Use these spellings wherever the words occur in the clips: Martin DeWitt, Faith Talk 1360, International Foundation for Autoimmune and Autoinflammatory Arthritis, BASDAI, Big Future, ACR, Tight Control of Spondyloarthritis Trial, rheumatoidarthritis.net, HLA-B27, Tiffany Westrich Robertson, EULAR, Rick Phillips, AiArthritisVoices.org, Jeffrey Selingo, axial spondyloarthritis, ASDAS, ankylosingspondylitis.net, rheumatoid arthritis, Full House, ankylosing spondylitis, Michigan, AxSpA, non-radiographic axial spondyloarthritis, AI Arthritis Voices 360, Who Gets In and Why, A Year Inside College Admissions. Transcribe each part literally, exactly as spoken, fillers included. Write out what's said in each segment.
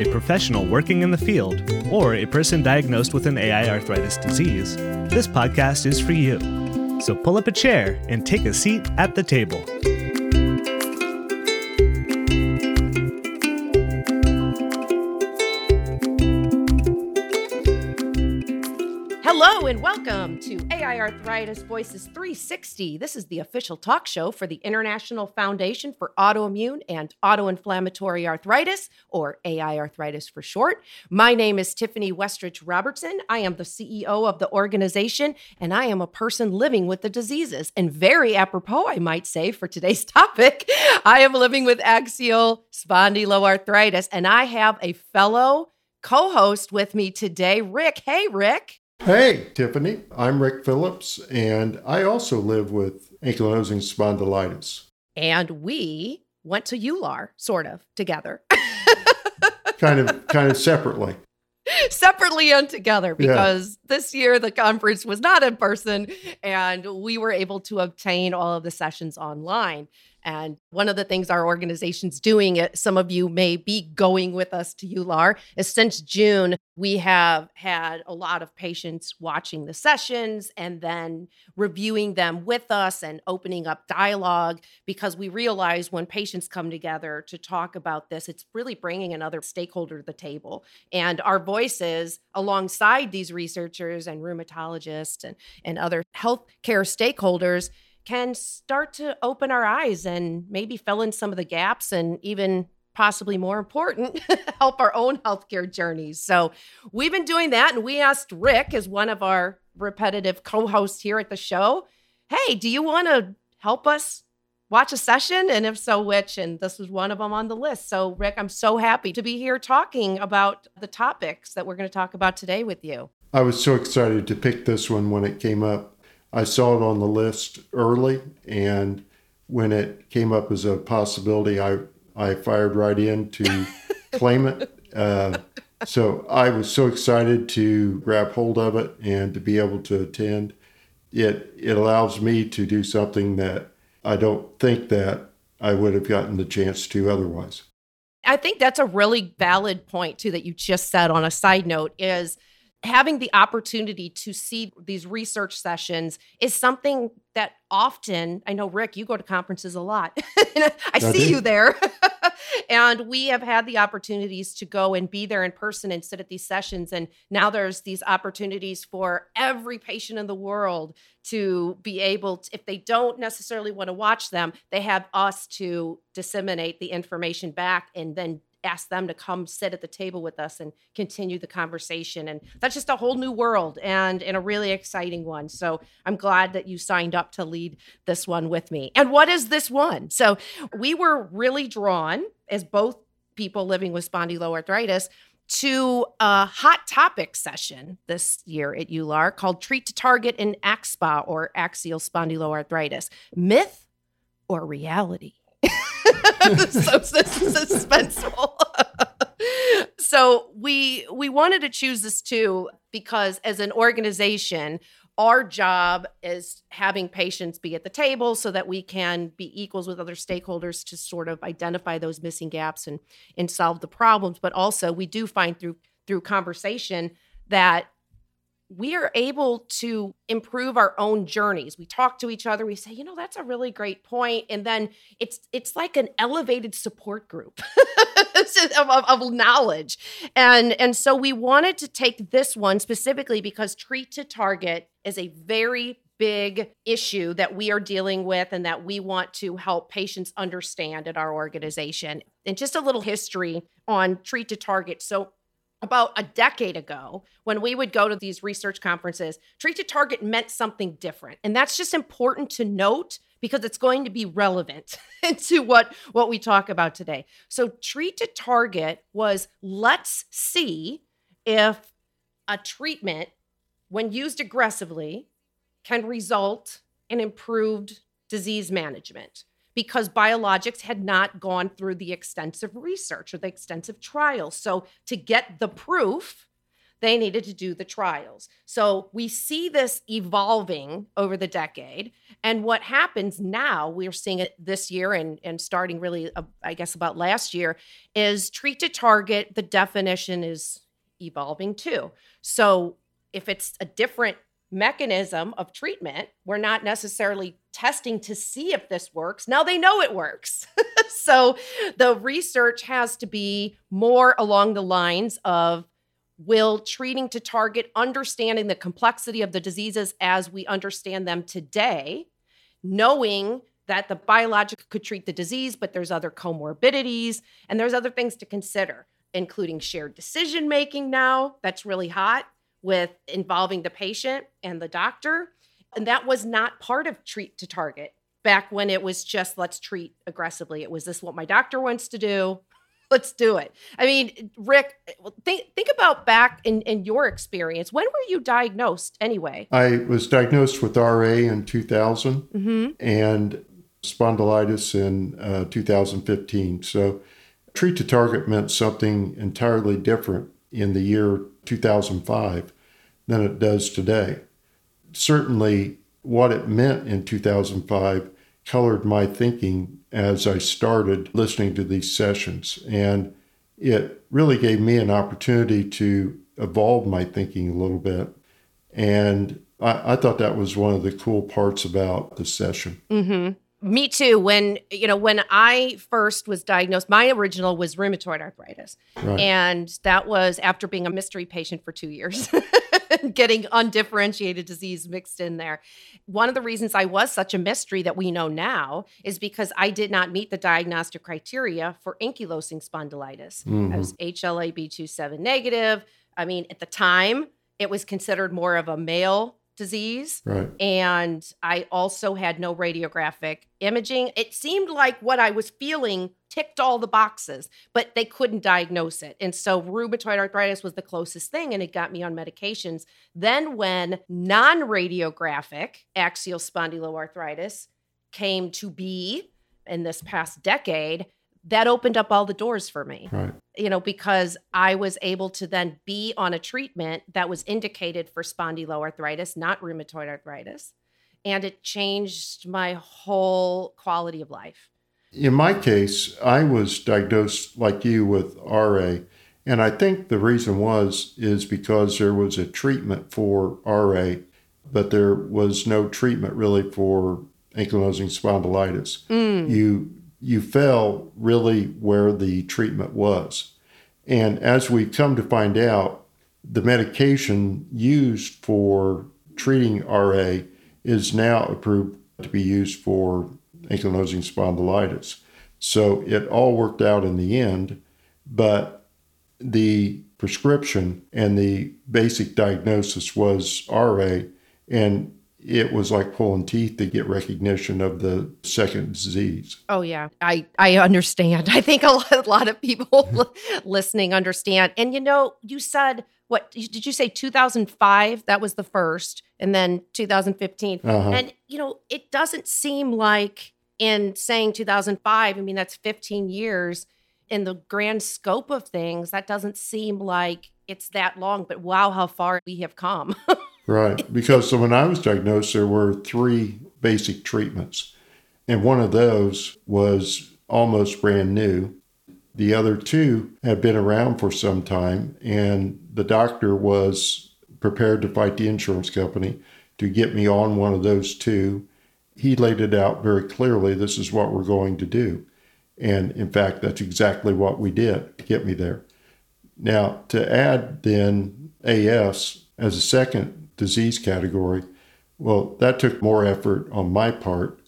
a professional working in the field, or a person diagnosed with an A I arthritis disease, this podcast is for you. So pull up a chair and take a seat at the table. Hello and welcome to A I Arthritis Voices three sixty. This is the official talk show for the International Foundation for Autoimmune and Autoinflammatory Arthritis, or A I Arthritis for short. My name is Tiffany Westrich Robertson. I am the C E O of the organization, and I am a person living with the diseases. And very apropos, I might say, for today's topic, I am living with axial spondyloarthritis, and I have a fellow co-host with me today, Rick. Hey, Rick. Hey, Tiffany. I'm Rick Phillips, and I also live with ankylosing spondylitis. And we went to EULAR, sort of, together. kind of, kind of separately. Separately and together, because yeah. This year the conference was not in person, and we were able to obtain all of the sessions online. And one of the things our organization's doing, it, some of you may be going with us to EULAR, is since June, we have had a lot of patients watching the sessions and then reviewing them with us and opening up dialogue, because we realize when patients come together to talk about this, it's really bringing another stakeholder to the table. And our voices alongside these researchers and rheumatologists and, and other healthcare stakeholders can start to open our eyes and maybe fill in some of the gaps and even possibly more important, help our own healthcare journeys. So we've been doing that. And we asked Rick, as one of our repetitive co-hosts here at the show, hey, do you want to help us watch a session? And if so, which? And this was one of them on the list. So Rick, I'm so happy to be here talking about the topics that we're going to talk about today with you. I was so excited to pick this one when it came up. I saw it on the list early, and when it came up as a possibility, I, I fired right in to claim it. Uh, so I was so excited to grab hold of it and to be able to attend. It, it allows me to do something that I don't think that I would have gotten the chance to otherwise. I think that's a really valid point, too, that you just said on a side note is having the opportunity to see these research sessions is something that often, I know, Rick, you go to conferences a lot. I, I see do. you there. And we have had the opportunities to go and be there in person and sit at these sessions. And now there's these opportunities for every patient in the world to be able to, if they don't necessarily want to watch them, they have us to disseminate the information back and then ask them to come sit at the table with us and continue the conversation. And that's just a whole new world and, and a really exciting one. So I'm glad that you signed up to lead this one with me. And what is this one? So we were really drawn, as both people living with spondyloarthritis, to a hot topic session this year at EULAR called Treat to Target in AxSpA, or Axial Spondyloarthritis, Myth or Reality? So this is suspenseful. So we we wanted to choose this too, because as an organization, our job is having patients be at the table so that we can be equals with other stakeholders to sort of identify those missing gaps and, and solve the problems. But also we do find through through conversation that we are able to improve our own journeys. We talk to each other. We say, you know, that's a really great point. And then it's it's like an elevated support group of, of, of knowledge. And, and so we wanted to take this one specifically because Treat to Target is a very big issue that we are dealing with and that we want to help patients understand at our organization. And just a little history on Treat to Target. So about a decade ago, when we would go to these research conferences, Treat to Target meant something different. And that's just important to note because it's going to be relevant to what, what we talk about today. So treat to target was, let's see if a treatment, when used aggressively, can result in improved disease management, because biologics had not gone through the extensive research or the extensive trials. So to get the proof, they needed to do the trials. So we see this evolving over the decade. And what happens now, we're seeing it this year and, and starting really, uh, I guess, about last year, is treat to target. The definition is evolving too. So if it's a different mechanism of treatment, we're not necessarily testing to see if this works. Now they know it works. So the research has to be more along the lines of, will treating to target, understanding the complexity of the diseases as we understand them today, knowing that the biologic could treat the disease, but there's other comorbidities and there's other things to consider, including shared decision-making now, that's really hot, with involving the patient and the doctor. And that was not part of treat to target back when it was just, let's treat aggressively. It was, this what my doctor wants to do. Let's do it. I mean, Rick, think think about back in, in your experience. When were you diagnosed anyway? I was diagnosed with R A in two thousand mm-hmm. and spondylitis in uh, two thousand fifteen. So treat to target meant something entirely different in the year two thousand five than it does today. Certainly, what it meant in two thousand five colored my thinking as I started listening to these sessions. And it really gave me an opportunity to evolve my thinking a little bit. And I, I thought that was one of the cool parts about the session. Mm-hmm. Me too. When, you know, when I first was diagnosed, my original was rheumatoid arthritis. Right. And that was after being a mystery patient for two years, getting undifferentiated disease mixed in there. One of the reasons I was such a mystery that we know now is because I did not meet the diagnostic criteria for ankylosing spondylitis. Mm-hmm. I was H L A B twenty-seven negative. I mean, at the time, it was considered more of a male disease. Right. And I also had no radiographic imaging. It seemed like what I was feeling ticked all the boxes, but they couldn't diagnose it. And so rheumatoid arthritis was the closest thing, and it got me on medications. Then when non-radiographic axial spondyloarthritis came to be in this past decade, that opened up all the doors for me, right. You know, because I was able to then be on a treatment that was indicated for spondyloarthritis, not rheumatoid arthritis. And it changed my whole quality of life. In my case, I was diagnosed like you with R A. And I think the reason was, is because there was a treatment for R A, but there was no treatment really for ankylosing spondylitis. Mm. You you fell really where the treatment was. And as we've come to find out, the medication used for treating R A is now approved to be used for ankylosing spondylitis. So it all worked out in the end, but the prescription and the basic diagnosis was R A, and it was like pulling teeth to get recognition of the second disease. Oh, yeah. I, I understand. I think a lot, a lot of people listening understand. And, you know, you said, what, did you say two thousand five? That was the first, and then two thousand fifteen. Uh-huh. And, you know, it doesn't seem like in saying two thousand five, I mean, that's fifteen years. In the grand scope of things, that doesn't seem like it's that long, but wow, how far we have come. Right. Because so when I was diagnosed, there were three basic treatments. And one of those was almost brand new. The other two had been around for some time, and the doctor was prepared to fight the insurance company to get me on one of those two. He laid it out very clearly. This is what we're going to do. And in fact, that's exactly what we did to get me there. Now, to add then A S as a second disease category, well, that took more effort on my part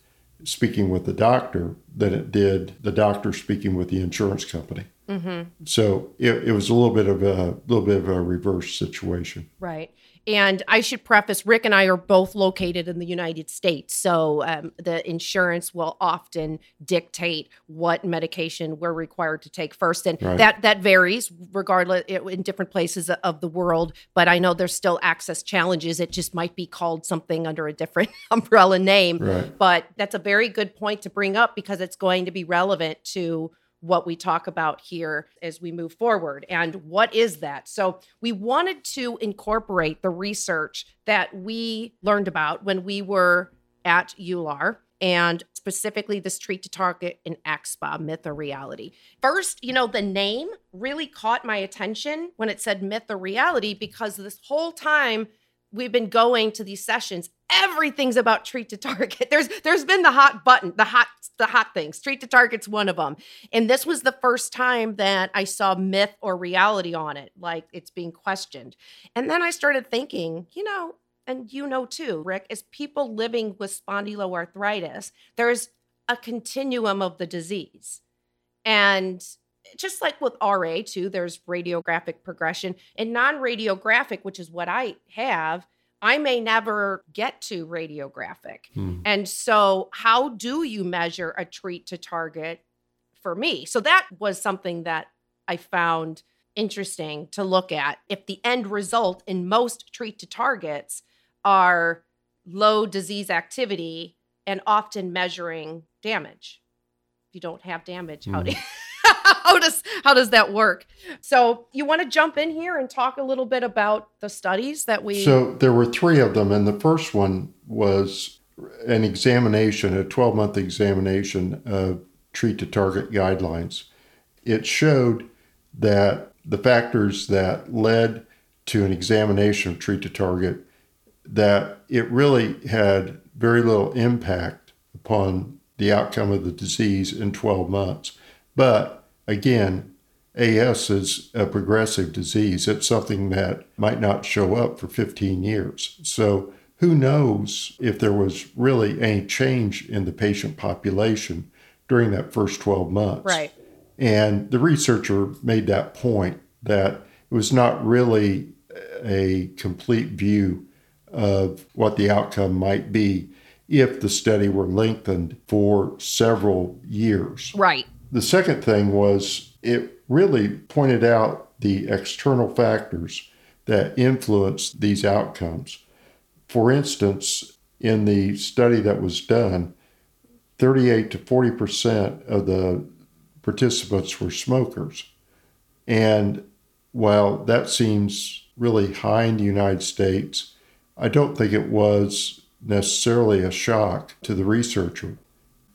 speaking with the doctor than it did the doctor speaking with the insurance company. Mm-hmm. So it, it was a little bit of a little bit of a reverse situation. Right. And I should preface, Rick and I are both located in the United States. So um, the insurance will often dictate what medication we're required to take first. And right. that, that varies regardless in different places of the world. But I know there's still access challenges. It just might be called something under a different umbrella name. Right. But that's a very good point to bring up because it's going to be relevant to what we talk about here as we move forward. And what is that? So we wanted to incorporate the research that we learned about when we were at EULAR, and specifically this treat to target in AxSpA, myth or reality. First, you know, the name really caught my attention when it said myth or reality, because this whole time we've been going to these sessions, everything's about treat to target. There's there's been the hot button, the hot the hot things. Treat to target's one of them. And this was the first time that I saw myth or reality on it, like it's being questioned. And then I started thinking, you know, and you know too, Rick, as people living with spondyloarthritis, there's a continuum of the disease. And just like with R A too, there's radiographic progression. And non-radiographic, which is what I have, I may never get to radiographic. Hmm. And so how do you measure a treat to target for me? So that was something that I found interesting to look at. If the end result in most treat to targets are low disease activity and often measuring damage. If you don't have damage, hmm. how do you... How does how does that work? So you want to jump in here and talk a little bit about the studies that we... So there were three of them, and the first one was an examination, a twelve-month examination of treat-to-target guidelines. It showed that the factors that led to an examination of treat-to-target, that it really had very little impact upon the outcome of the disease in twelve months. But again, A S is a progressive disease. It's something that might not show up for fifteen years. So who knows if there was really any change in the patient population during that first twelve months. Right. And the researcher made that point that it was not really a complete view of what the outcome might be if the study were lengthened for several years. Right. The second thing was it really pointed out the external factors that influence these outcomes. For instance, in the study that was done, thirty-eight to forty percent of the participants were smokers. And while that seems really high in the United States, I don't think it was necessarily a shock to the researcher.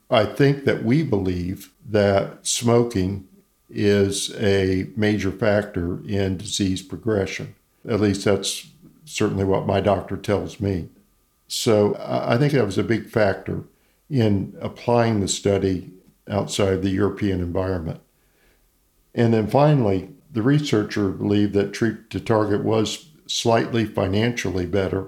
I think that we believe that smoking is a major factor in disease progression. At least that's certainly what my doctor tells me. So I think that was a big factor in applying the study outside the European environment. And then finally, the researcher believed that treat to target was slightly financially better,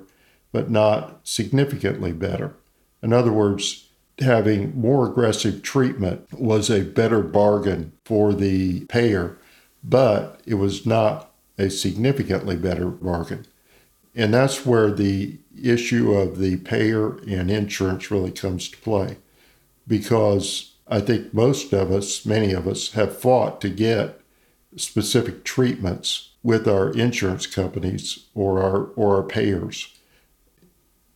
but not significantly better. In other words, having more aggressive treatment was a better bargain for the payer, but it was not a significantly better bargain. And that's where the issue of the payer and insurance really comes to play, because I think most of us, many of us, have fought to get specific treatments with our insurance companies or our, or our payers.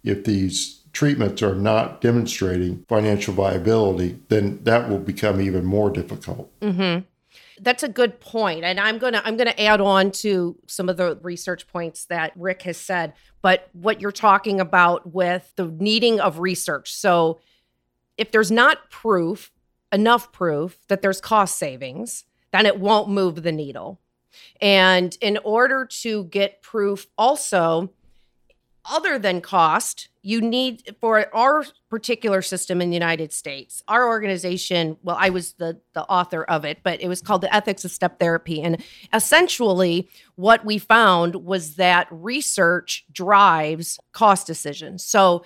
If these treatments are not demonstrating financial viability, then that will become even more difficult. Mm-hmm. That's a good point. And I'm going to I'm going to add on to some of the research points that Rick has said, but what you're talking about with the needing of research. So if there's not proof, enough proof that there's cost savings, then it won't move the needle. And in order to get proof also, other than cost, you need, for our particular system in the United States, our organization, well, I was the, the author of it, but it was called The Ethics of Step Therapy. And essentially what we found was that research drives cost decisions. So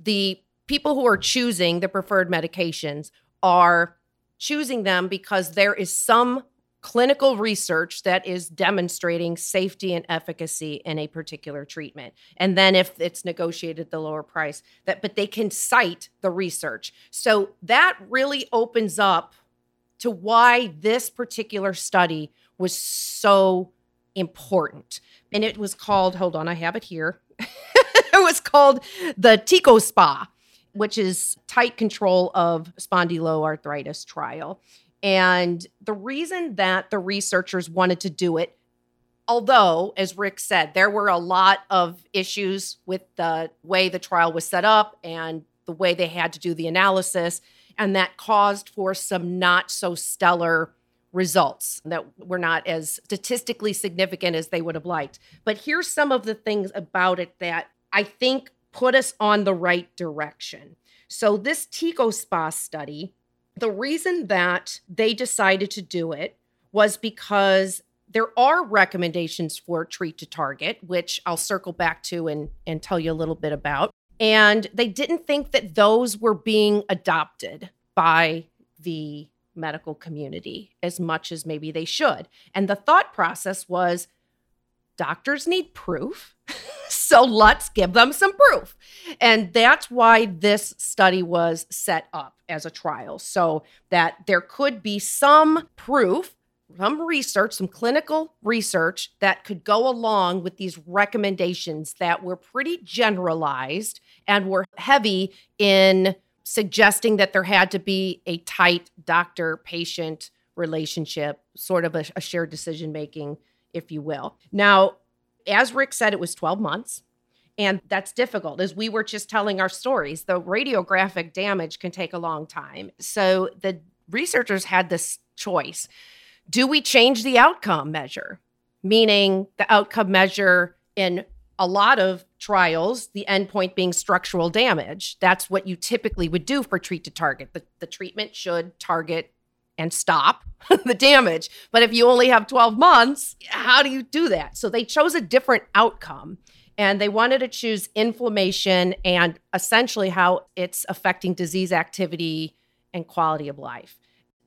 the people who are choosing the preferred medications are choosing them because there is some clinical research that is demonstrating safety and efficacy in a particular treatment. And then if it's negotiated the lower price, that but they can cite the research. So that really opens up to why this particular study was so important. And it was called, hold on, I have it here. It was called the TICO S P A, which is Tight Control of Spondyloarthritis Trial. And the reason that the researchers wanted to do it, although, as Rick said, there were a lot of issues with the way the trial was set up and the way they had to do the analysis, and that caused for some not so stellar results that were not as statistically significant as they would have liked. But here's some of the things about it that I think put us on the right direction. So this TICO S P A study, the reason that they decided to do it was because there are recommendations for treat to target, which I'll circle back to and, and tell you a little bit about. And they didn't think that those were being adopted by the medical community as much as maybe they should. And the thought process was, doctors need proof, so let's give them some proof. And that's why this study was set up as a trial, so that there could be some proof, some research, some clinical research that could go along with these recommendations that were pretty generalized and were heavy in suggesting that there had to be a tight doctor-patient relationship, sort of a, a shared decision-making, if you will. Now, as Rick said, it was twelve months, and that's difficult. As we were just telling our stories, the radiographic damage can take a long time. So the researchers had this choice. Do we change the outcome measure? Meaning the outcome measure in a lot of trials, the endpoint being structural damage. That's what you typically would do for treat to target. The, the treatment should target and stop the damage. But if you only have twelve months, how do you do that? So they chose a different outcome, and they wanted to choose inflammation and essentially how it's affecting disease activity and quality of life.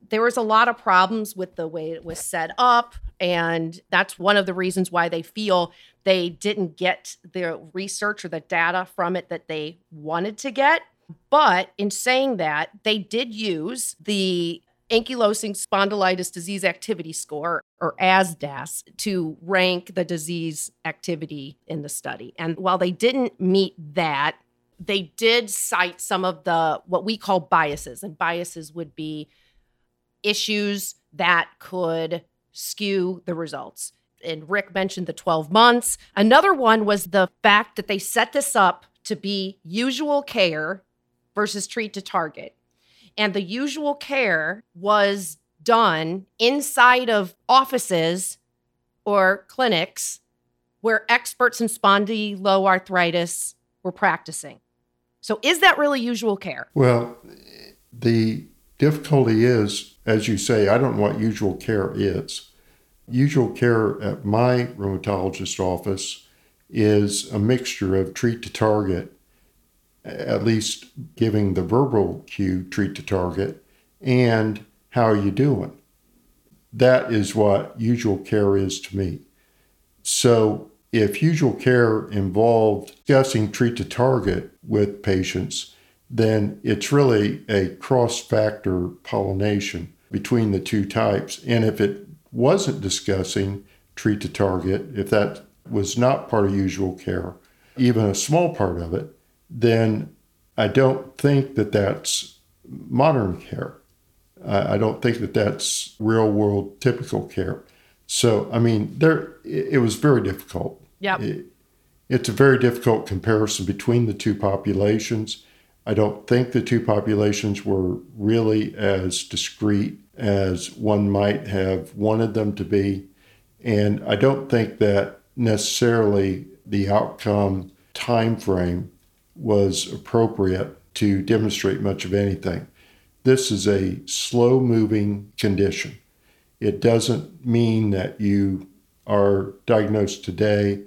There was a lot of problems with the way it was set up, and that's one of the reasons why they feel they didn't get the research or the data from it that they wanted to get. But in saying that, they did use the ankylosing spondylitis disease activity score, or ASDAS, to rank the disease activity in the study. And while they didn't meet that, they did cite some of the, what we call biases. And biases would be issues that could skew the results. And Rick mentioned the twelve months. Another one was the fact that they set this up to be usual care versus treat to target. And the usual care was done inside of offices or clinics where experts in spondyloarthritis were practicing. So is that really usual care? Well, the difficulty is, as you say, I don't know what usual care is. Usual care at my rheumatologist's office is a mixture of treat to target, at least giving the verbal cue, treat to target, and how are you doing? That is what usual care is to me. So if usual care involved discussing treat to target with patients, then it's really a cross-factor pollination between the two types. And if it wasn't discussing treat to target, if that was not part of usual care, even a small part of it, then I don't think that that's modern care. I don't think that that's real-world typical care. So, I mean, there it was very difficult. Yep. It, it's a very difficult comparison between the two populations. I don't think the two populations were really as discrete as one might have wanted them to be. And I don't think that necessarily the outcome time frame was appropriate to demonstrate much of anything. This is a slow-moving condition. It doesn't mean that you are diagnosed today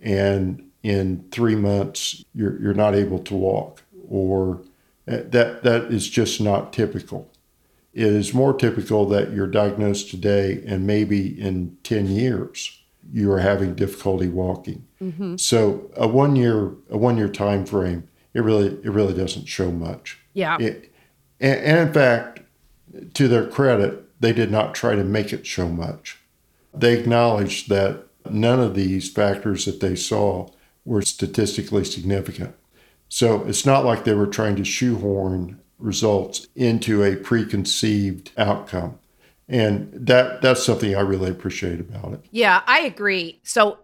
and in three months you're, you're not able to walk, or that that is just not typical. it is more typical that you're diagnosed today and maybe in ten years you are having difficulty walking. Mm-hmm. So a one-year a one-year time frame, it really it really doesn't show much. Yeah. It, and, and in fact, to their credit, they did not try to make it show much. They acknowledged that none of these factors that they saw were statistically significant. So it's not like they were trying to shoehorn results into a preconceived outcome. And that that's something I really appreciate about it. Yeah, I agree. So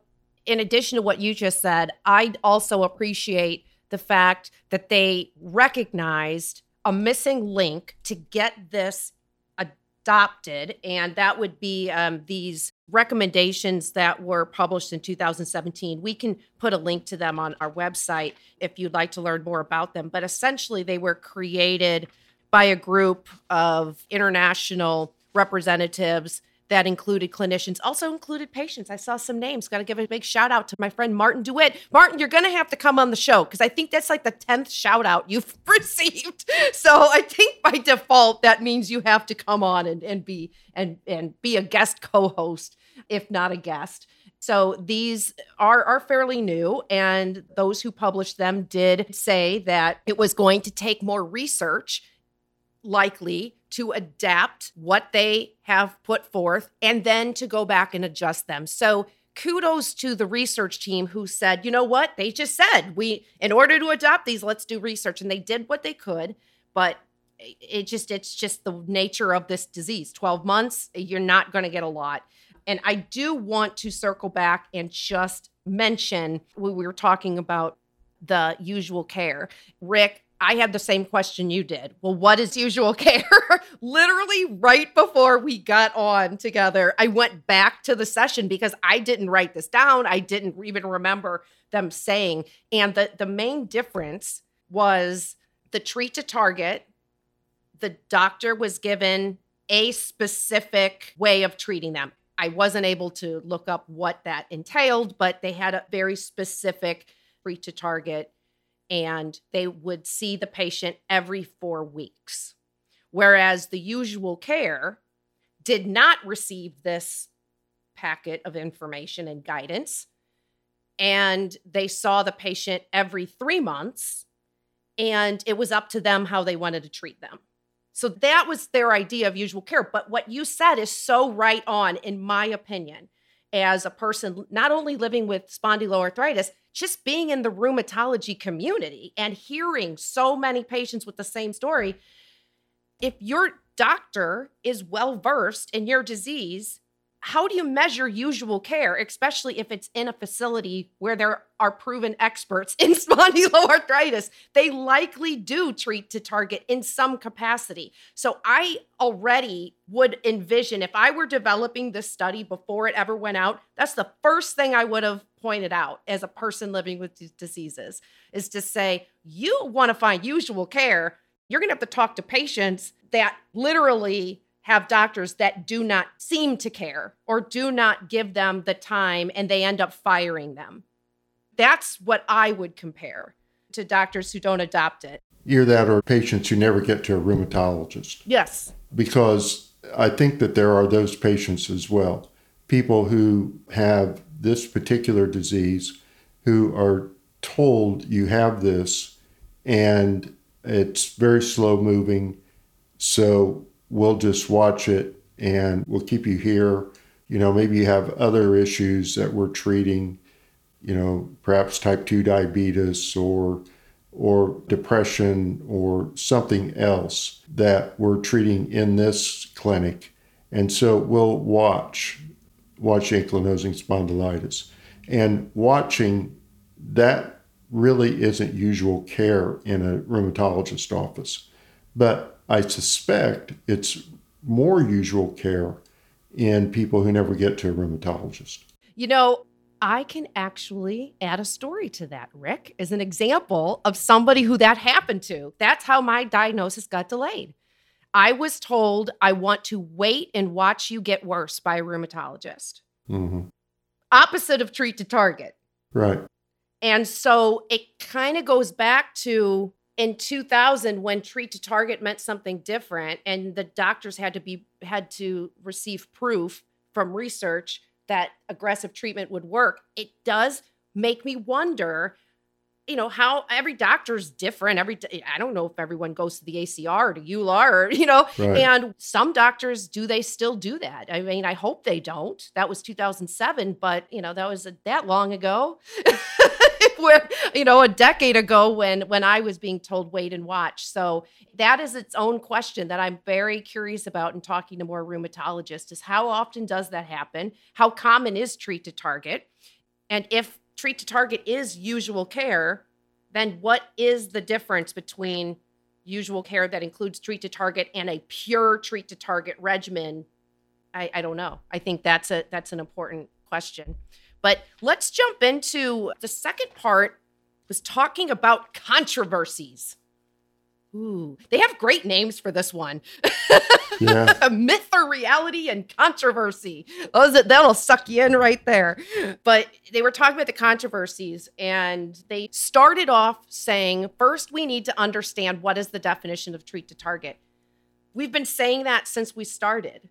in addition to what you just said, I also appreciate the fact that they recognized a missing link to get this adopted, and that would be um, these recommendations that were published in two thousand seventeen. We can put a link to them on our website if you'd like to learn more about them. But essentially, they were created by a group of international representatives that included clinicians, also included patients. I saw some names. Got to give a big shout out to my friend Martin DeWitt. Martin, you're going to have to come on the show because I think that's like the tenth shout out you've received. So I think by default, that means you have to come on and, and be and, and be a guest co-host, if not a guest. So these are, are fairly new, and those who published them did say that it was going to take more research, likely, to adapt what they have put forth and then to go back and adjust them. So kudos to the research team who said, you know what, they just said, we, in order to adopt these, let's do research. And they did what they could, but it just, it's just the nature of this disease. twelve months, you're not going to get a lot. And I do want to circle back and just mention when we were talking about the usual care, Rick, I had the same question you did. Well, what is usual care? Literally right before we got on together, I went back to the session because I didn't write this down. I didn't even remember them saying. And the, the main difference was the treat to target. The doctor was given a specific way of treating them. I wasn't able to look up what that entailed, but they had a very specific treat to target, and they would see the patient every four weeks. Whereas the usual care did not receive this packet of information and guidance, and they saw the patient every three months, and it was up to them how they wanted to treat them. So that was their idea of usual care. But what you said is so right on, in my opinion, as a person not only living with spondyloarthritis, just being in the rheumatology community and hearing so many patients with the same story, if your doctor is well-versed in your disease, how do you measure usual care, especially if it's in a facility where there are proven experts in spondyloarthritis? They likely do treat to target in some capacity. So I already would envision, if I were developing this study before it ever went out, that's the first thing I would have pointed out as a person living with these diseases, is to say, you want to find usual care, you're going to have to talk to patients that literally have doctors that do not seem to care or do not give them the time, and they end up firing them. That's what I would compare to doctors who don't adopt it. Either that or patients who never get to a rheumatologist. Yes. Because I think that there are those patients as well, people who have this particular disease who are told you have this and it's very slow moving, so we'll just watch it and we'll keep you here. You know, maybe you have other issues that we're treating, you know, perhaps type two diabetes or or depression or something else that we're treating in this clinic. And so we'll watch, watch ankylosing spondylitis. And watching, that really isn't usual care in a rheumatologist office. But I suspect it's more usual care in people who never get to a rheumatologist. You know, I can actually add a story to that, Rick, as an example of somebody who that happened to. That's how my diagnosis got delayed. I was told, I want to wait and watch you get worse by a rheumatologist. Mm-hmm. Opposite of treat to target. Right. And so it kind of goes back to in two thousand when treat to target meant something different, and the doctors had to be had to receive proof from research that aggressive treatment would work. It does make me wonder, you know, how every doctor's different. Every I don't know if everyone goes to the A C R or to EULAR, or, you know, right. And some doctors, do they still do that? I mean, I hope they don't. That was two thousand seven, but, you know, that was a, that long ago. Where, you know, a decade ago when when I was being told wait and watch. So that is its own question that I'm very curious about, and talking to more rheumatologists, is how often does that happen? How common is treat to target? And if treat to target is usual care, then what is the difference between usual care that includes treat to target and a pure treat to target regimen? I, I don't know. I think that's a that's an important question. But let's jump into the second part, was talking about controversies. Ooh, they have great names for this one. Yeah. Myth or reality and controversy. Those, that'll suck you in right there. But they were talking about the controversies, and they started off saying, first, we need to understand what is the definition of treat to target. We've been saying that since we started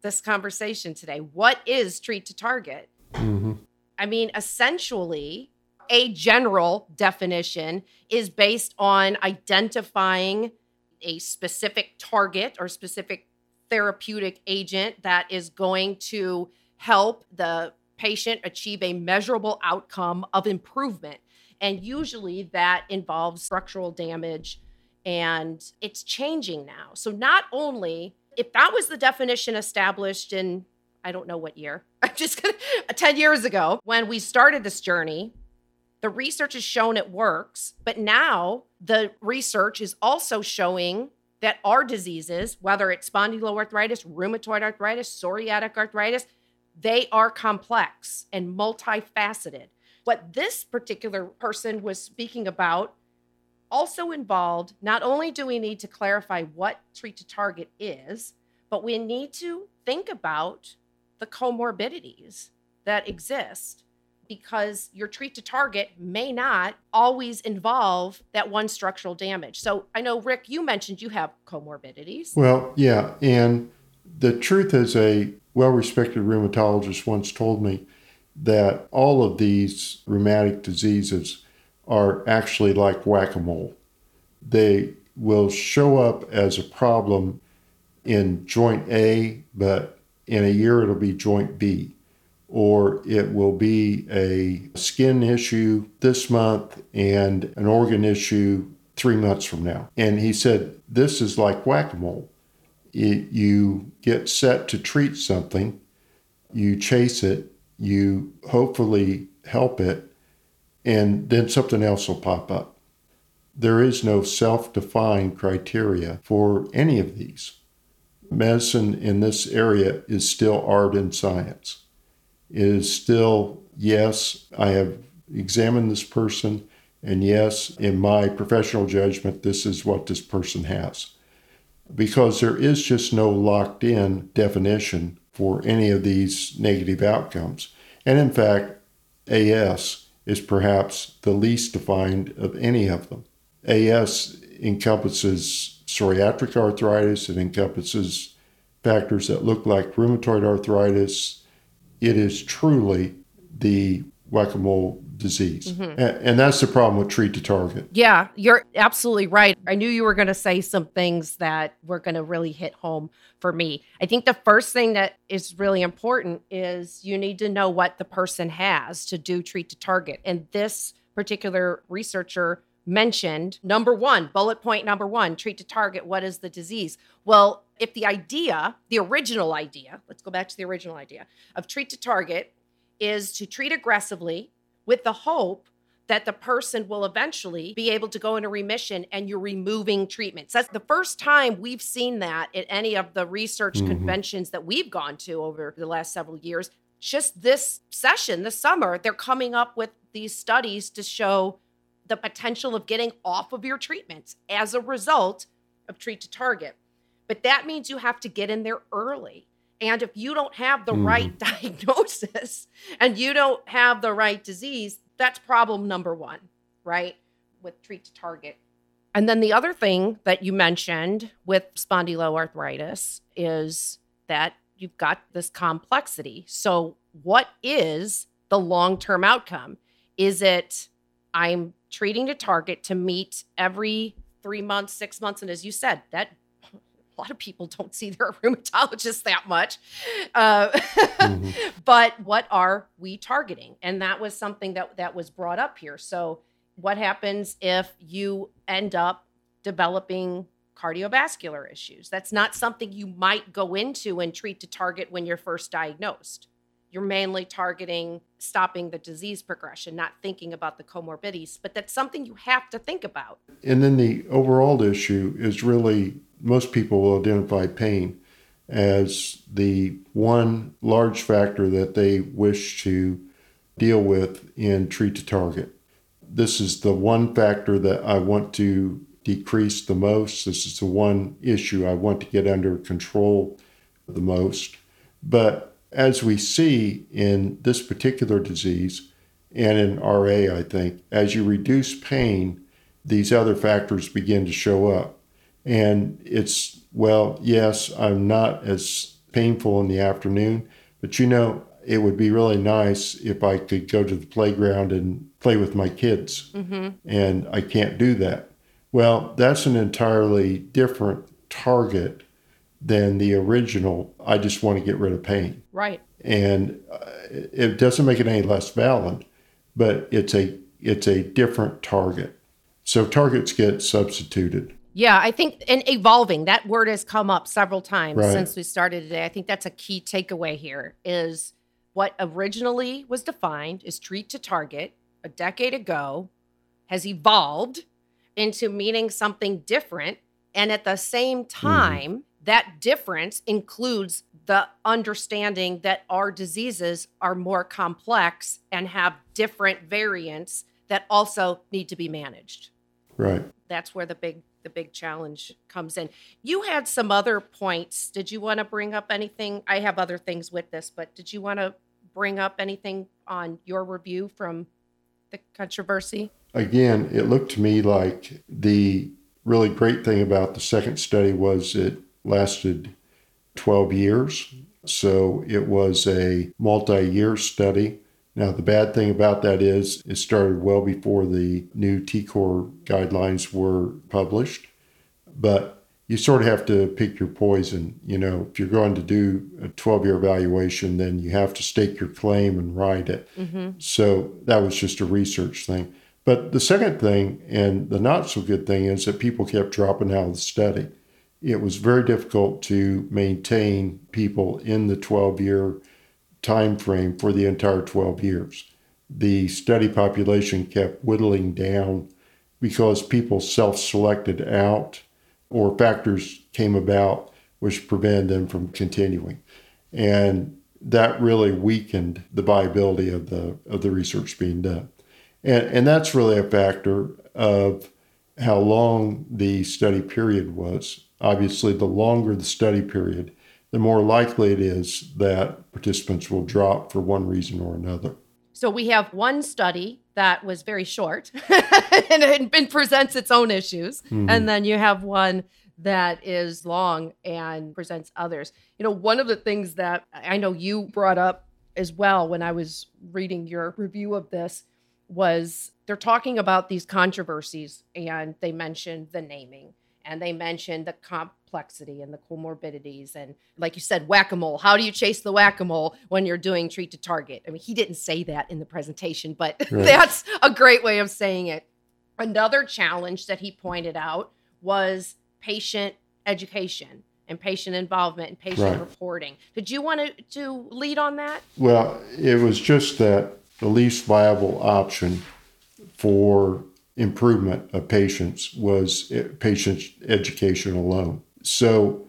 this conversation today. What is treat to target? Mm-hmm. I mean, essentially, a general definition is based on identifying a specific target or specific therapeutic agent that is going to help the patient achieve a measurable outcome of improvement. And usually that involves structural damage, and it's changing now. So not only, if that was the definition established in, I don't know what year, I'm just gonna, ten years ago, when we started this journey, the research has shown it works, but now the research is also showing that our diseases, whether it's spondyloarthritis, rheumatoid arthritis, psoriatic arthritis, they are complex and multifaceted. What this particular person was speaking about also involved, not only do we need to clarify what treat to target is, but we need to think about the comorbidities that exist, because your treat to target may not always involve that one structural damage. So I know, Rick, you mentioned you have comorbidities. Well, yeah. And the truth is, a well-respected rheumatologist once told me that all of these rheumatic diseases are actually like whack-a-mole. They will show up as a problem in joint A, but in a year it'll be joint B, or it will be a skin issue this month and an organ issue three months from now. And he said, this is like whack-a-mole. It, you get set to treat something, you chase it, you hopefully help it, and then something else will pop up. There is no self-defined criteria for any of these. Medicine in this area is still art and science. It is still, yes, I have examined this person, and yes, in my professional judgment, this is what this person has. Because there is just no locked-in definition for any of these negative outcomes. And in fact, A S is perhaps the least defined of any of them. A S encompasses psoriatic arthritis, it encompasses factors that look like rheumatoid arthritis. It is truly the whack-a-mole disease. Mm-hmm. A- and that's the problem with treat to target. Yeah, you're absolutely right. I knew you were going to say some things that were going to really hit home for me. I think the first thing that is really important is you need to know what the person has to do treat to target. And this particular researcher mentioned, number one, bullet point number one, treat to target, what is the disease? Well, if the idea, the original idea, let's go back to the original idea of treat to target is to treat aggressively with the hope that the person will eventually be able to go into remission, and you're removing treatments. That's the first time we've seen that at any of the research mm-hmm. conventions that we've gone to over the last several years. Just this session, this summer, they're coming up with these studies to show the potential of getting off of your treatments as a result of treat to target. But that means you have to get in there early. And if you don't have the mm. right diagnosis and you don't have the right disease, that's problem number one, right? With treat to target. And then the other thing that you mentioned with spondyloarthritis is that you've got this complexity. So what is the long-term outcome? Is it I'm treating to target to meet every three months, six months? And as you said, that a lot of people don't see their rheumatologist that much. Uh, mm-hmm. But what are we targeting? And that was something that, that was brought up here. So what happens if you end up developing cardiovascular issues? That's not something you might go into and treat to target when you're first diagnosed. You're mainly targeting stopping the disease progression, not thinking about the comorbidities, but that's something you have to think about. And then the overall issue is really most people will identify pain as the one large factor that they wish to deal with and treat to target. This is the one factor that I want to decrease the most. This is the one issue I want to get under control the most. But as we see in this particular disease and in R A, I think, as you reduce pain, these other factors begin to show up. And it's, well, yes, I'm not as painful in the afternoon, but you know, it would be really nice if I could go to the playground and play with my kids, mm-hmm. and I can't do that. Well, that's an entirely different target than the original, I just want to get rid of pain. Right. And it doesn't make it any less valid, but it's a it's a different target. So targets get substituted. Yeah, I think, and evolving, that word has come up several times right. since we started today. I think that's a key takeaway here is what originally was defined as treat to target a decade ago has evolved into meaning something different. And at the same time, mm-hmm. that difference includes the understanding that our diseases are more complex and have different variants that also need to be managed. Right. That's where the big the big challenge comes in. You had some other points. Did you want to bring up anything? I have other things with this, but did you want to bring up anything on your review from the controversy? Again, it looked to me like the really great thing about the second study was it lasted twelve years. So it was a multi-year study. Now, the bad thing about that is it started well before the new T C O R guidelines were published. But you sort of have to pick your poison. You know, if you're going to do a twelve-year evaluation, then you have to stake your claim and ride it. Mm-hmm. So that was just a research thing. But the second thing, and the not-so-good thing, is that people kept dropping out of the study. It was very difficult to maintain people in the twelve-year time frame for the entire twelve years. The study population kept whittling down because people self-selected out or factors came about which prevented them from continuing. And that really weakened the viability of the of the research being done. And, and that's really a factor of how long the study period was. Obviously, the longer the study period, the more likely it is that participants will drop for one reason or another. So we have one study that was very short and, and presents its own issues. Mm-hmm. And then you have one that is long and presents others. You know, one of the things that I know you brought up as well when I was reading your review of this was they're talking about these controversies and they mentioned the naming. And they mentioned the complexity and the comorbidities. And like you said, whack-a-mole. How do you chase the whack-a-mole when you're doing treat to target? I mean, he didn't say that in the presentation, but right. That's a great way of saying it. Another challenge that he pointed out was patient education and patient involvement and patient right. reporting. Did you want to, to lead on that? Well, it was just that the least viable option for improvement of patients was patient education alone. So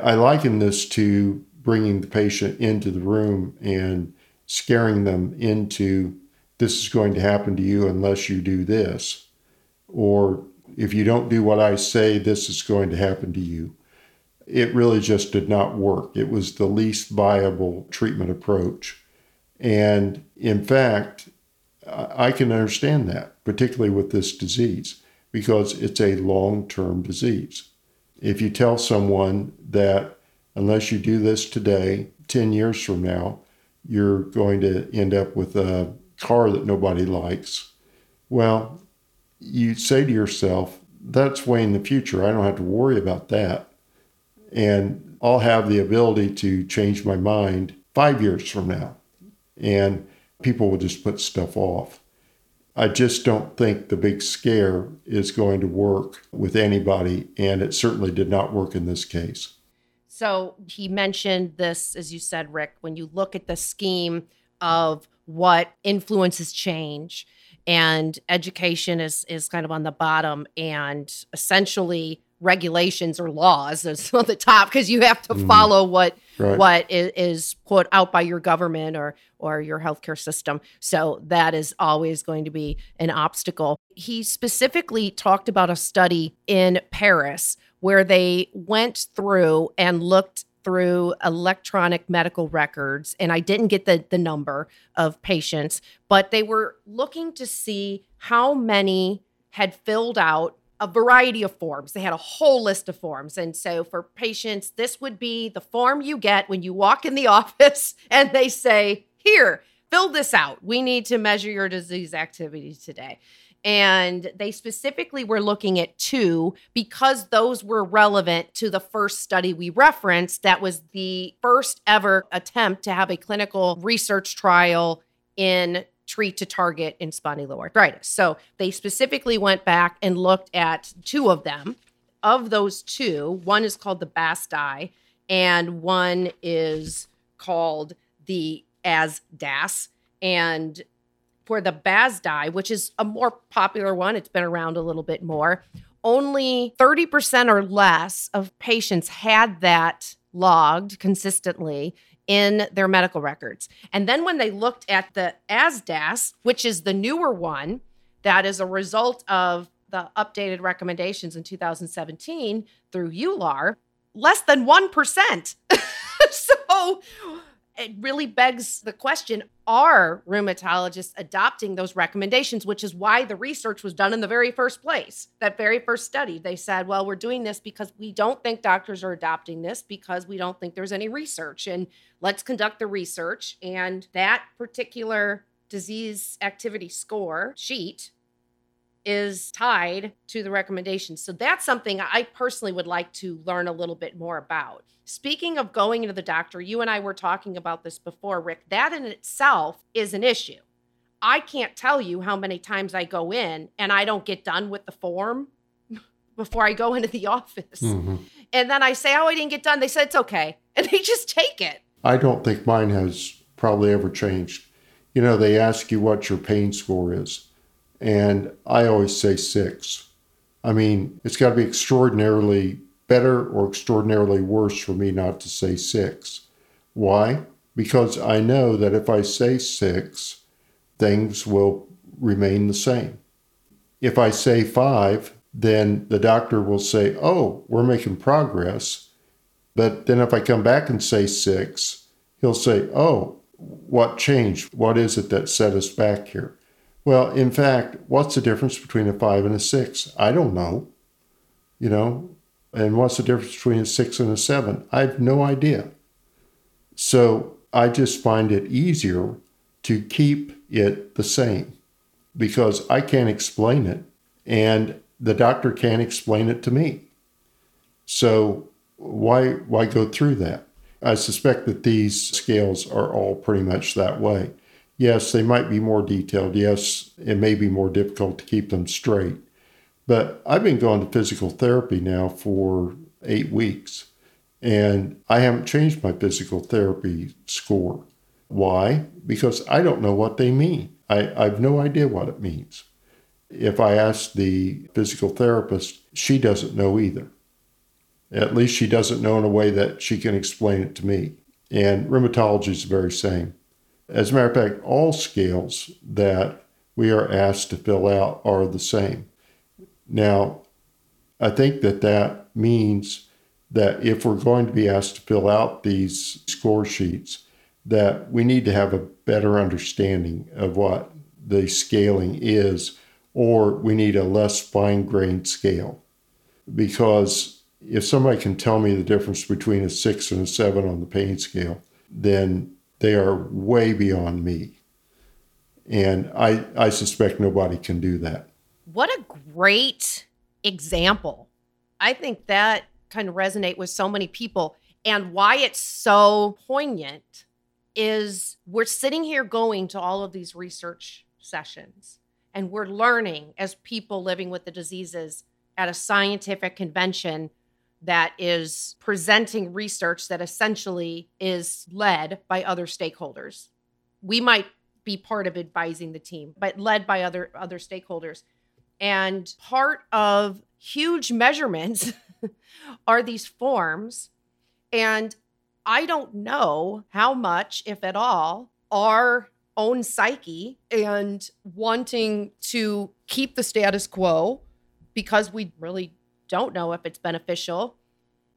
I liken this to bringing the patient into the room and scaring them into, this is going to happen to you unless you do this, or if you don't do what I say, this is going to happen to you. It really just did not work. It was the least viable treatment approach. And in fact, I can understand that, particularly with this disease. because it's a long-term disease. If you tell someone that unless you do this today, ten years from now, you're going to end up with a car that nobody likes, well, you say to yourself, that's way in the future. I don't have to worry about that. And I'll have the ability to change my mind five years from now. And people will just put stuff off. I just don't think the big scare is going to work with anybody, and it certainly did not work in this case. So he mentioned this, as you said, Rick, when you look at the scheme of what influences change, and education is, is kind of on the bottom, and essentially regulations or laws is on the top because you have to follow what right. what is, is put out by your government or or your healthcare system. So that is always going to be an obstacle. He specifically talked about a study in Paris where they went through and looked through electronic medical records, and I didn't get the, the number of patients, but they were looking to see how many had filled out a variety of forms. They had a whole list of forms. And so for patients, this would be the form you get when you walk in the office and they say, here, fill this out. We need to measure your disease activity today. And they specifically were looking at two because those were relevant to the first study we referenced. That was the first ever attempt to have a clinical research trial in treat to target in spondyloarthritis. So they specifically went back and looked at two of them. Of those two, one is called the BASDAI and one is called the ASDAS. And for the BASDAI, which is a more popular one, it's been around a little bit more, only thirty percent or less of patients had that logged consistently in their medical records. And then when they looked at the ASDAS, which is the newer one, that is a result of the updated recommendations in two thousand seventeen through EULAR, less than one percent. So it really begs the question, are rheumatologists adopting those recommendations, which is why the research was done in the very first place, that very first study. They said, well, we're doing this because we don't think doctors are adopting this because we don't think there's any research, and let's conduct the research. And that particular disease activity score sheet is tied to the recommendations. So that's something I personally would like to learn a little bit more about. Speaking of going into the doctor, you and I were talking about this before, Rick. That in itself is an issue. I can't tell you how many times I go in and I don't get done with the form before I go into the office. Mm-hmm. And then I say, oh, I didn't get done. They said, it's okay. And they just take it. I don't think mine has probably ever changed. You know, they ask you what your pain score is. And I always say six. I mean, it's got to be extraordinarily better or extraordinarily worse for me not to say six. Why? Because I know that if I say six, things will remain the same. If I say five, then the doctor will say, oh, we're making progress. But then if I come back and say six, he'll say, oh, what changed? What is it that set us back here? Well, in fact, what's the difference between a five and a six? I don't know, you know, and what's the difference between a six and a seven? I have no idea. So I just find it easier to keep it the same because I can't explain it and the doctor can't explain it to me. So why, why go through that? I suspect that these scales are all pretty much that way. Yes, they might be more detailed. Yes, it may be more difficult to keep them straight. But I've been going to physical therapy now for eight weeks, and I haven't changed my physical therapy score. Why? Because I don't know what they mean. I, I have no idea what it means. If I ask the physical therapist, she doesn't know either. At least she doesn't know in a way that she can explain it to me. And rheumatology is the very same. As a matter of fact, all scales that we are asked to fill out are the same. Now, I think that that means that if we're going to be asked to fill out these score sheets, that we need to have a better understanding of what the scaling is or we need a less fine-grained scale. Because if somebody can tell me the difference between a six and a seven on the pain scale, then they are way beyond me. And I, I suspect nobody can do that. What a great example. I think that kind of resonate with so many people. And why it's so poignant is we're sitting here going to all of these research sessions, and we're learning as people living with the diseases at a scientific convention that is presenting research that essentially is led by other stakeholders. We might be part of advising the team, but led by other, other stakeholders. And part of huge measurements are these forms. And I don't know how much, if at all, our own psyche and wanting to keep the status quo because we really don't know if it's beneficial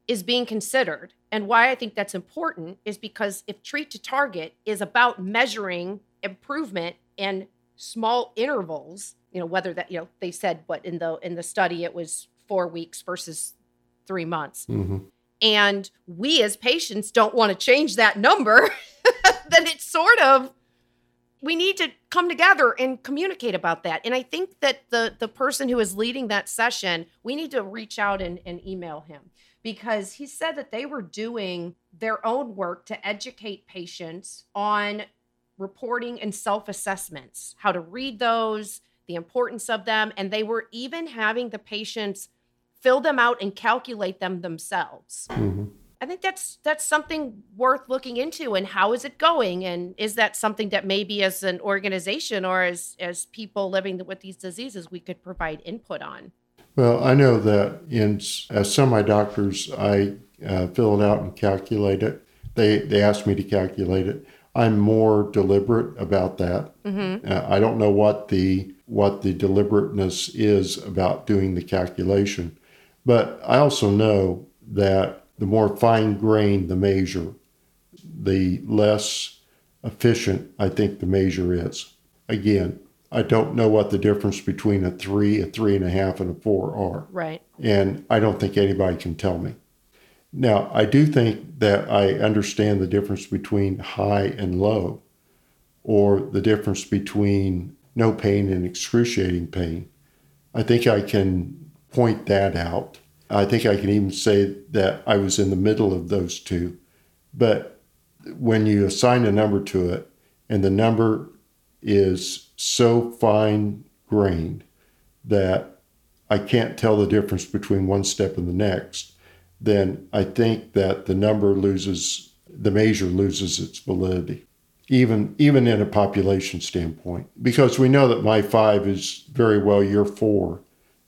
is being considered. And why I think that's important is because if treat to target is about measuring improvement in small intervals, you know, whether that, you know, they said, what in the, in the study, it was four weeks versus three months. Mm-hmm. And we as patients don't want to change that number, then it's sort of, we need to come together and communicate about that. And I think that the the person who is leading that session, we need to reach out and, and email him, because he said that they were doing their own work to educate patients on reporting and self-assessments, how to read those, the importance of them. And they were even having the patients fill them out and calculate them themselves. Mm-hmm. I think that's that's something worth looking into, and how is it going? And is that something that maybe as an organization or as, as people living with these diseases, we could provide input on? Well, I know that in, as some of my doctors, I uh, fill it out and calculate it. They, they asked me to calculate it. I'm more deliberate about that. Mm-hmm. Uh, I don't know what the what the deliberateness is about doing the calculation. But I also know that the more fine-grained the measure, the less efficient I think the measure is. Again, I don't know what the difference between a three, a three and a half, and a four are. Right. And I don't think anybody can tell me. Now, I do think that I understand the difference between high and low, or the difference between no pain and excruciating pain. I think I can point that out. I think I can even say that I was in the middle of those two. But when you assign a number to it, and the number is so fine-grained that I can't tell the difference between one step and the next, then I think that the number loses, the measure loses its validity, even even in a population standpoint. Because we know that my five is very well your four,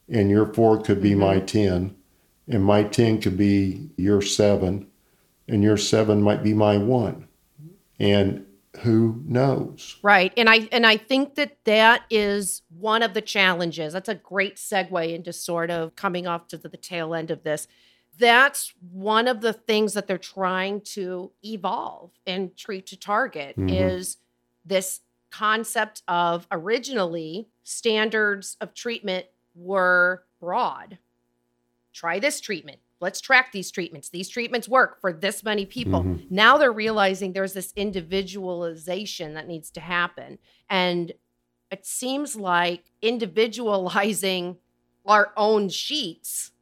and your four could be my ten. And my ten could be your seven, and your seven might be my one. And who knows? Right. And I and I think that that is one of the challenges. That's a great segue into sort of coming off to the tail end of this. That's one of the things that they're trying to evolve and treat to target, mm-hmm. is this concept of, originally, standards of treatment were broad. Try this treatment. Let's track these treatments. These treatments work for this many people. Mm-hmm. Now they're realizing there's this individualization that needs to happen. And it seems like individualizing our own sheets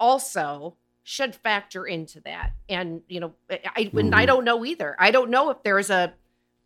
also should factor into that. And, you know, I, mm-hmm. and I don't know either. I don't know if there's a,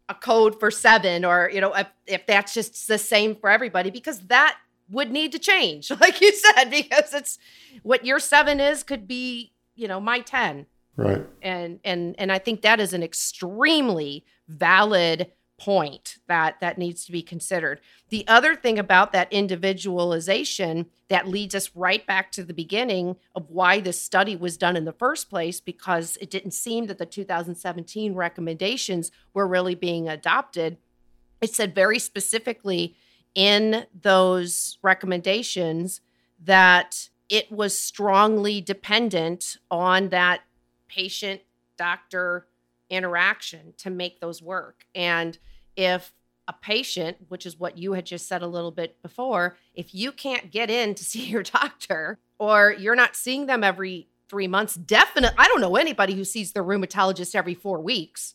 a code for seven, or, you know, if, if that's just the same for everybody, because that would need to change, like you said, because it's what your seven is could be, you know, my ten. Right. And and and I think that is an extremely valid point that that needs to be considered. The other thing about that individualization that leads us right back to the beginning of why this study was done in the first place, because it didn't seem that the two thousand seventeen recommendations were really being adopted. It said very specifically in those recommendations that it was strongly dependent on that patient-doctor interaction to make those work. And if a patient, which is what you had just said a little bit before, if you can't get in to see your doctor or you're not seeing them every three months, definitely, I don't know anybody who sees their rheumatologist every four weeks,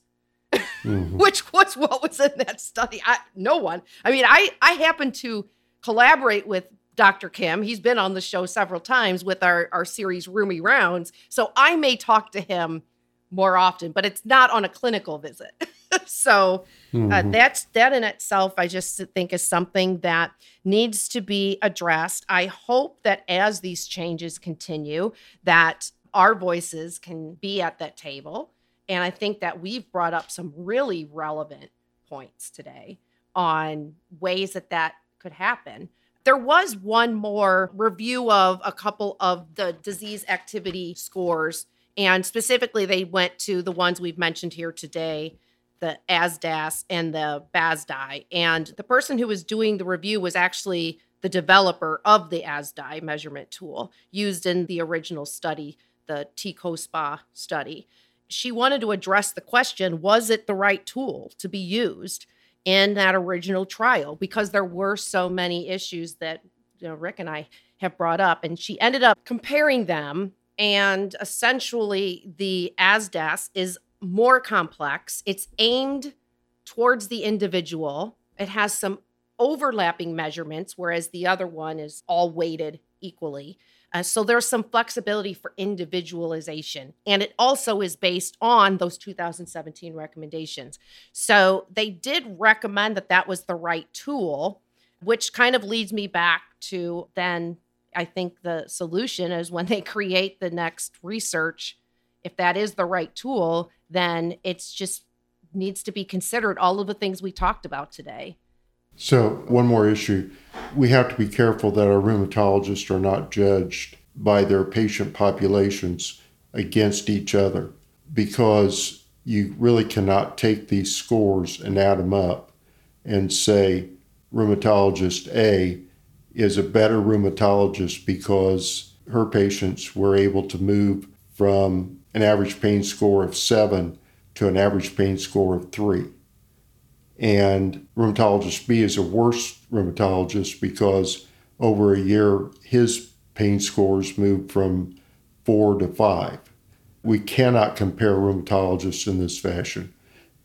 mm-hmm. which was what was in that study. I, no one. I mean, I, I happen to collaborate with Doctor Kim. He's been on the show several times with our, our series Roomy Rounds. So I may talk to him more often, but it's not on a clinical visit. So mm-hmm. uh, that's that in itself, I just think is something that needs to be addressed. I hope that as these changes continue, that our voices can be at that table. And I think that we've brought up some really relevant points today on ways that that could happen. There was one more review of a couple of the disease activity scores, and specifically they went to the ones we've mentioned here today, the ASDAS and the BASDAI. And the person who was doing the review was actually the developer of the ASDAI measurement tool used in the original study, the TICO S P A study. She wanted to address the question, was it the right tool to be used in that original trial? Because there were so many issues that, you know, Rick and I have brought up. And she ended up comparing them. And essentially, the ASDAS is more complex. It's aimed towards the individual. It has some overlapping measurements, whereas the other one is all weighted equally. Uh, so there's some flexibility for individualization. And it also is based on those two thousand seventeen recommendations. So they did recommend that that was the right tool, which kind of leads me back to then I think the solution is when they create the next research, if that is the right tool, then it's just needs to be considered all of the things we talked about today. So one more issue, we have to be careful that our rheumatologists are not judged by their patient populations against each other, because you really cannot take these scores and add them up and say rheumatologist A is a better rheumatologist because her patients were able to move from an average pain score of seven to an average pain score of three. And rheumatologist B is a worse rheumatologist because over a year, his pain scores moved from four to five. We cannot compare rheumatologists in this fashion.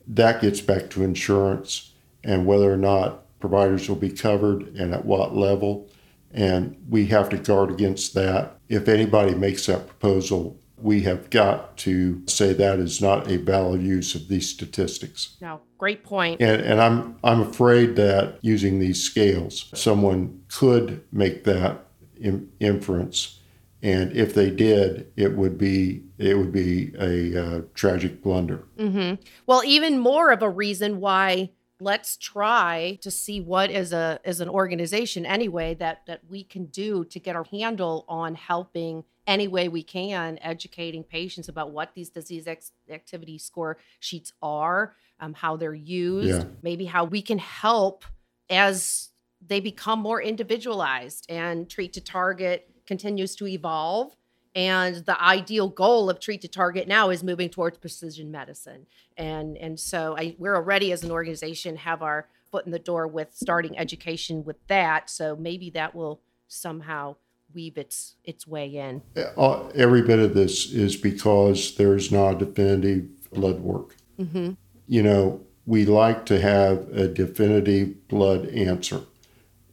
That gets back to insurance and whether or not providers will be covered and at what level. And we have to guard against that. If anybody makes that proposal, we have got to say that is not a valid use of these statistics. No, great point. And, and I'm I'm afraid that using these scales, someone could make that in, inference, and if they did, it would be it would be a uh, tragic blunder. Mm-hmm. Well, even more of a reason why let's try to see what is a as an organization anyway that that we can do to get our handle on helping any way we can, educating patients about what these disease ex- activity score sheets are, um, how they're used, yeah. maybe how we can help as they become more individualized and treat to target continues to evolve. And the ideal goal of treat to target now is moving towards precision medicine. And, and so I, we're already as an organization have our foot in the door with starting education with that. So maybe that will somehow weave its its way in. Uh, every bit of this is because there's not definitive blood work. Mm-hmm. You know, we like to have a definitive blood answer.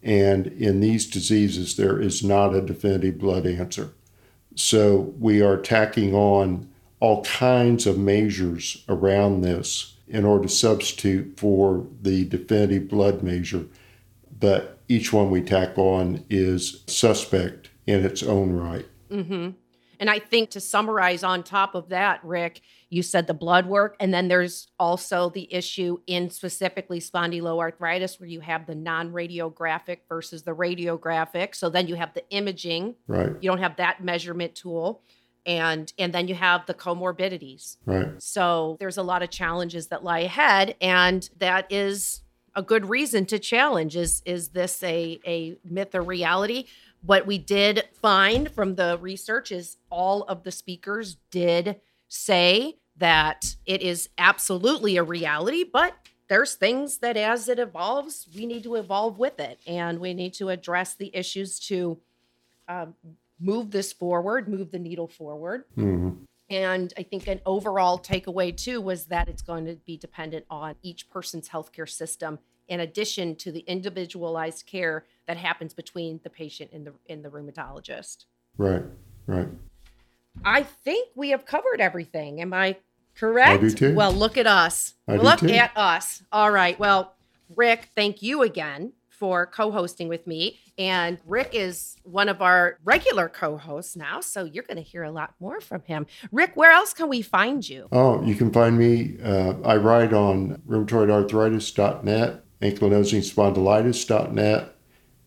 And in these diseases, there is not a definitive blood answer. So we are tacking on all kinds of measures around this in order to substitute for the definitive blood measure. But each one we tack on is suspect in its own right. Mm-hmm. And I think to summarize on top of that, Rick, you said the blood work, and then there's also the issue in specifically spondyloarthritis where you have the non-radiographic versus the radiographic. So then you have the imaging. Right. You don't have that measurement tool. And and then you have the comorbidities. Right. So there's a lot of challenges that lie ahead, and that is a good reason to challenge. Is is this a, a myth or reality? What we did find from the research is all of the speakers did say that it is absolutely a reality, but there's things that as it evolves, we need to evolve with it. And we need to address the issues to um, move this forward, move the needle forward. Mm-hmm. And I think an overall takeaway, too, was that it's going to be dependent on each person's healthcare system, in addition to the individualized care that happens between the patient and the and the rheumatologist. Right, right. I think we have covered everything. Am I correct? I do too. Well, look at us. I do look too. at us. All right. Well, Rick, thank you again for co-hosting with me. And Rick is one of our regular co-hosts now, so you're going to hear a lot more from him. Rick, where else can we find you? Oh, you can find me. Uh, I write on rheumatoid arthritis dot net, ankylosing spondylitis dot net,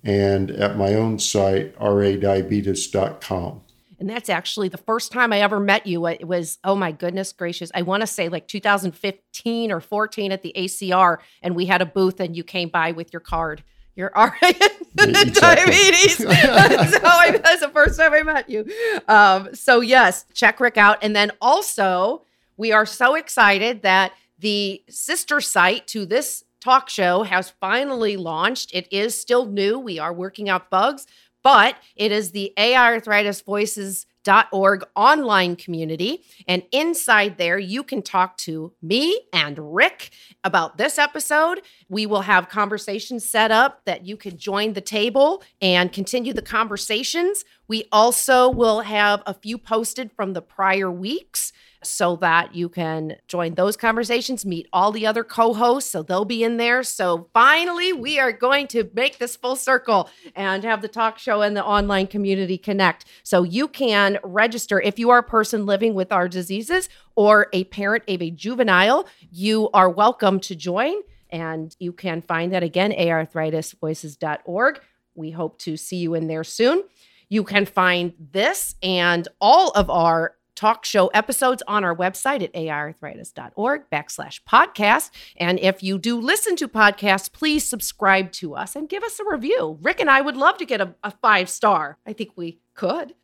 and at my own site, r a diabetes dot com. And that's actually the first time I ever met you. It was, oh my goodness gracious, I want to say like two thousand fifteen or fourteen at the A C R, and we had a booth and you came by with your card. You're already in diabetes. So I, that's the first time I met you. Um, so yes, check Rick out. And then also, we are so excited that the sister site to this talk show has finally launched. It is still new. We are working out bugs, but it is the A I Arthritis Voices dot org online community. And inside there, you can talk to me and Rick about this episode. We will have conversations set up that you can join the table and continue the conversations. We also will have a few posted from the prior weeks so that you can join those conversations, meet all the other co-hosts, so they'll be in there. So finally, we are going to make this full circle and have the talk show and the online community connect. So you can register if you are a person living with our diseases or a parent of a juvenile. You are welcome to join, and you can find that again, A I Arthritis Voices dot org. We hope to see you in there soon. You can find this and all of our talk show episodes on our website at A I Arthritis dot org backslash podcast. And if you do listen to podcasts, please subscribe to us and give us a review. Rick and I would love to get a, a five star. I think we could.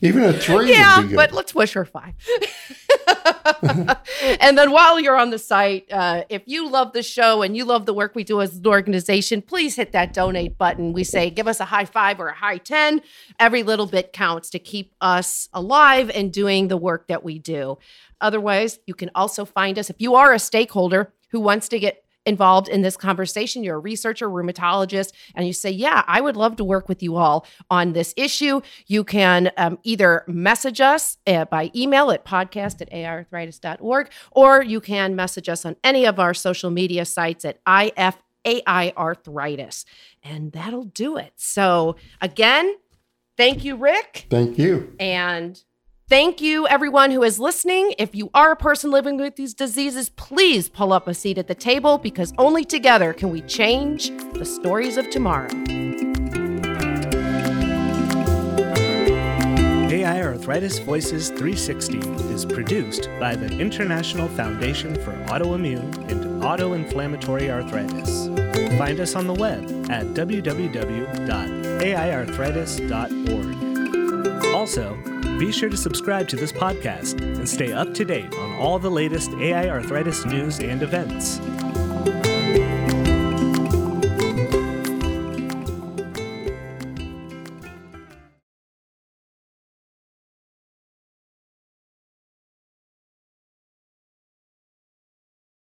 Even a three. Yeah, would be good. But let's wish her five. And then while you're on the site, uh, if you love the show and you love the work we do as an organization, please hit that donate button. We say give us a high five or a high ten. Every little bit counts to keep us alive and doing the work that we do. Otherwise, you can also find us if you are a stakeholder who wants to get involved in this conversation, you're a researcher, rheumatologist, and you say, yeah, I would love to work with you all on this issue. You can um, either message us uh, by email at podcast at A I Arthritis dot org, or you can message us on any of our social media sites at I F A I Arthritis. And that'll do it. So again, thank you, Rick. Thank you. And thank you, everyone who is listening. If you are a person living with these diseases, please pull up a seat at the table, because only together can we change the stories of tomorrow. A I Arthritis Voices three sixty is produced by the International Foundation for Autoimmune and Autoinflammatory Arthritis. Find us on the web at w w w dot A I Arthritis dot org. Also, be sure to subscribe to this podcast and stay up to date on all the latest A I Arthritis news and events.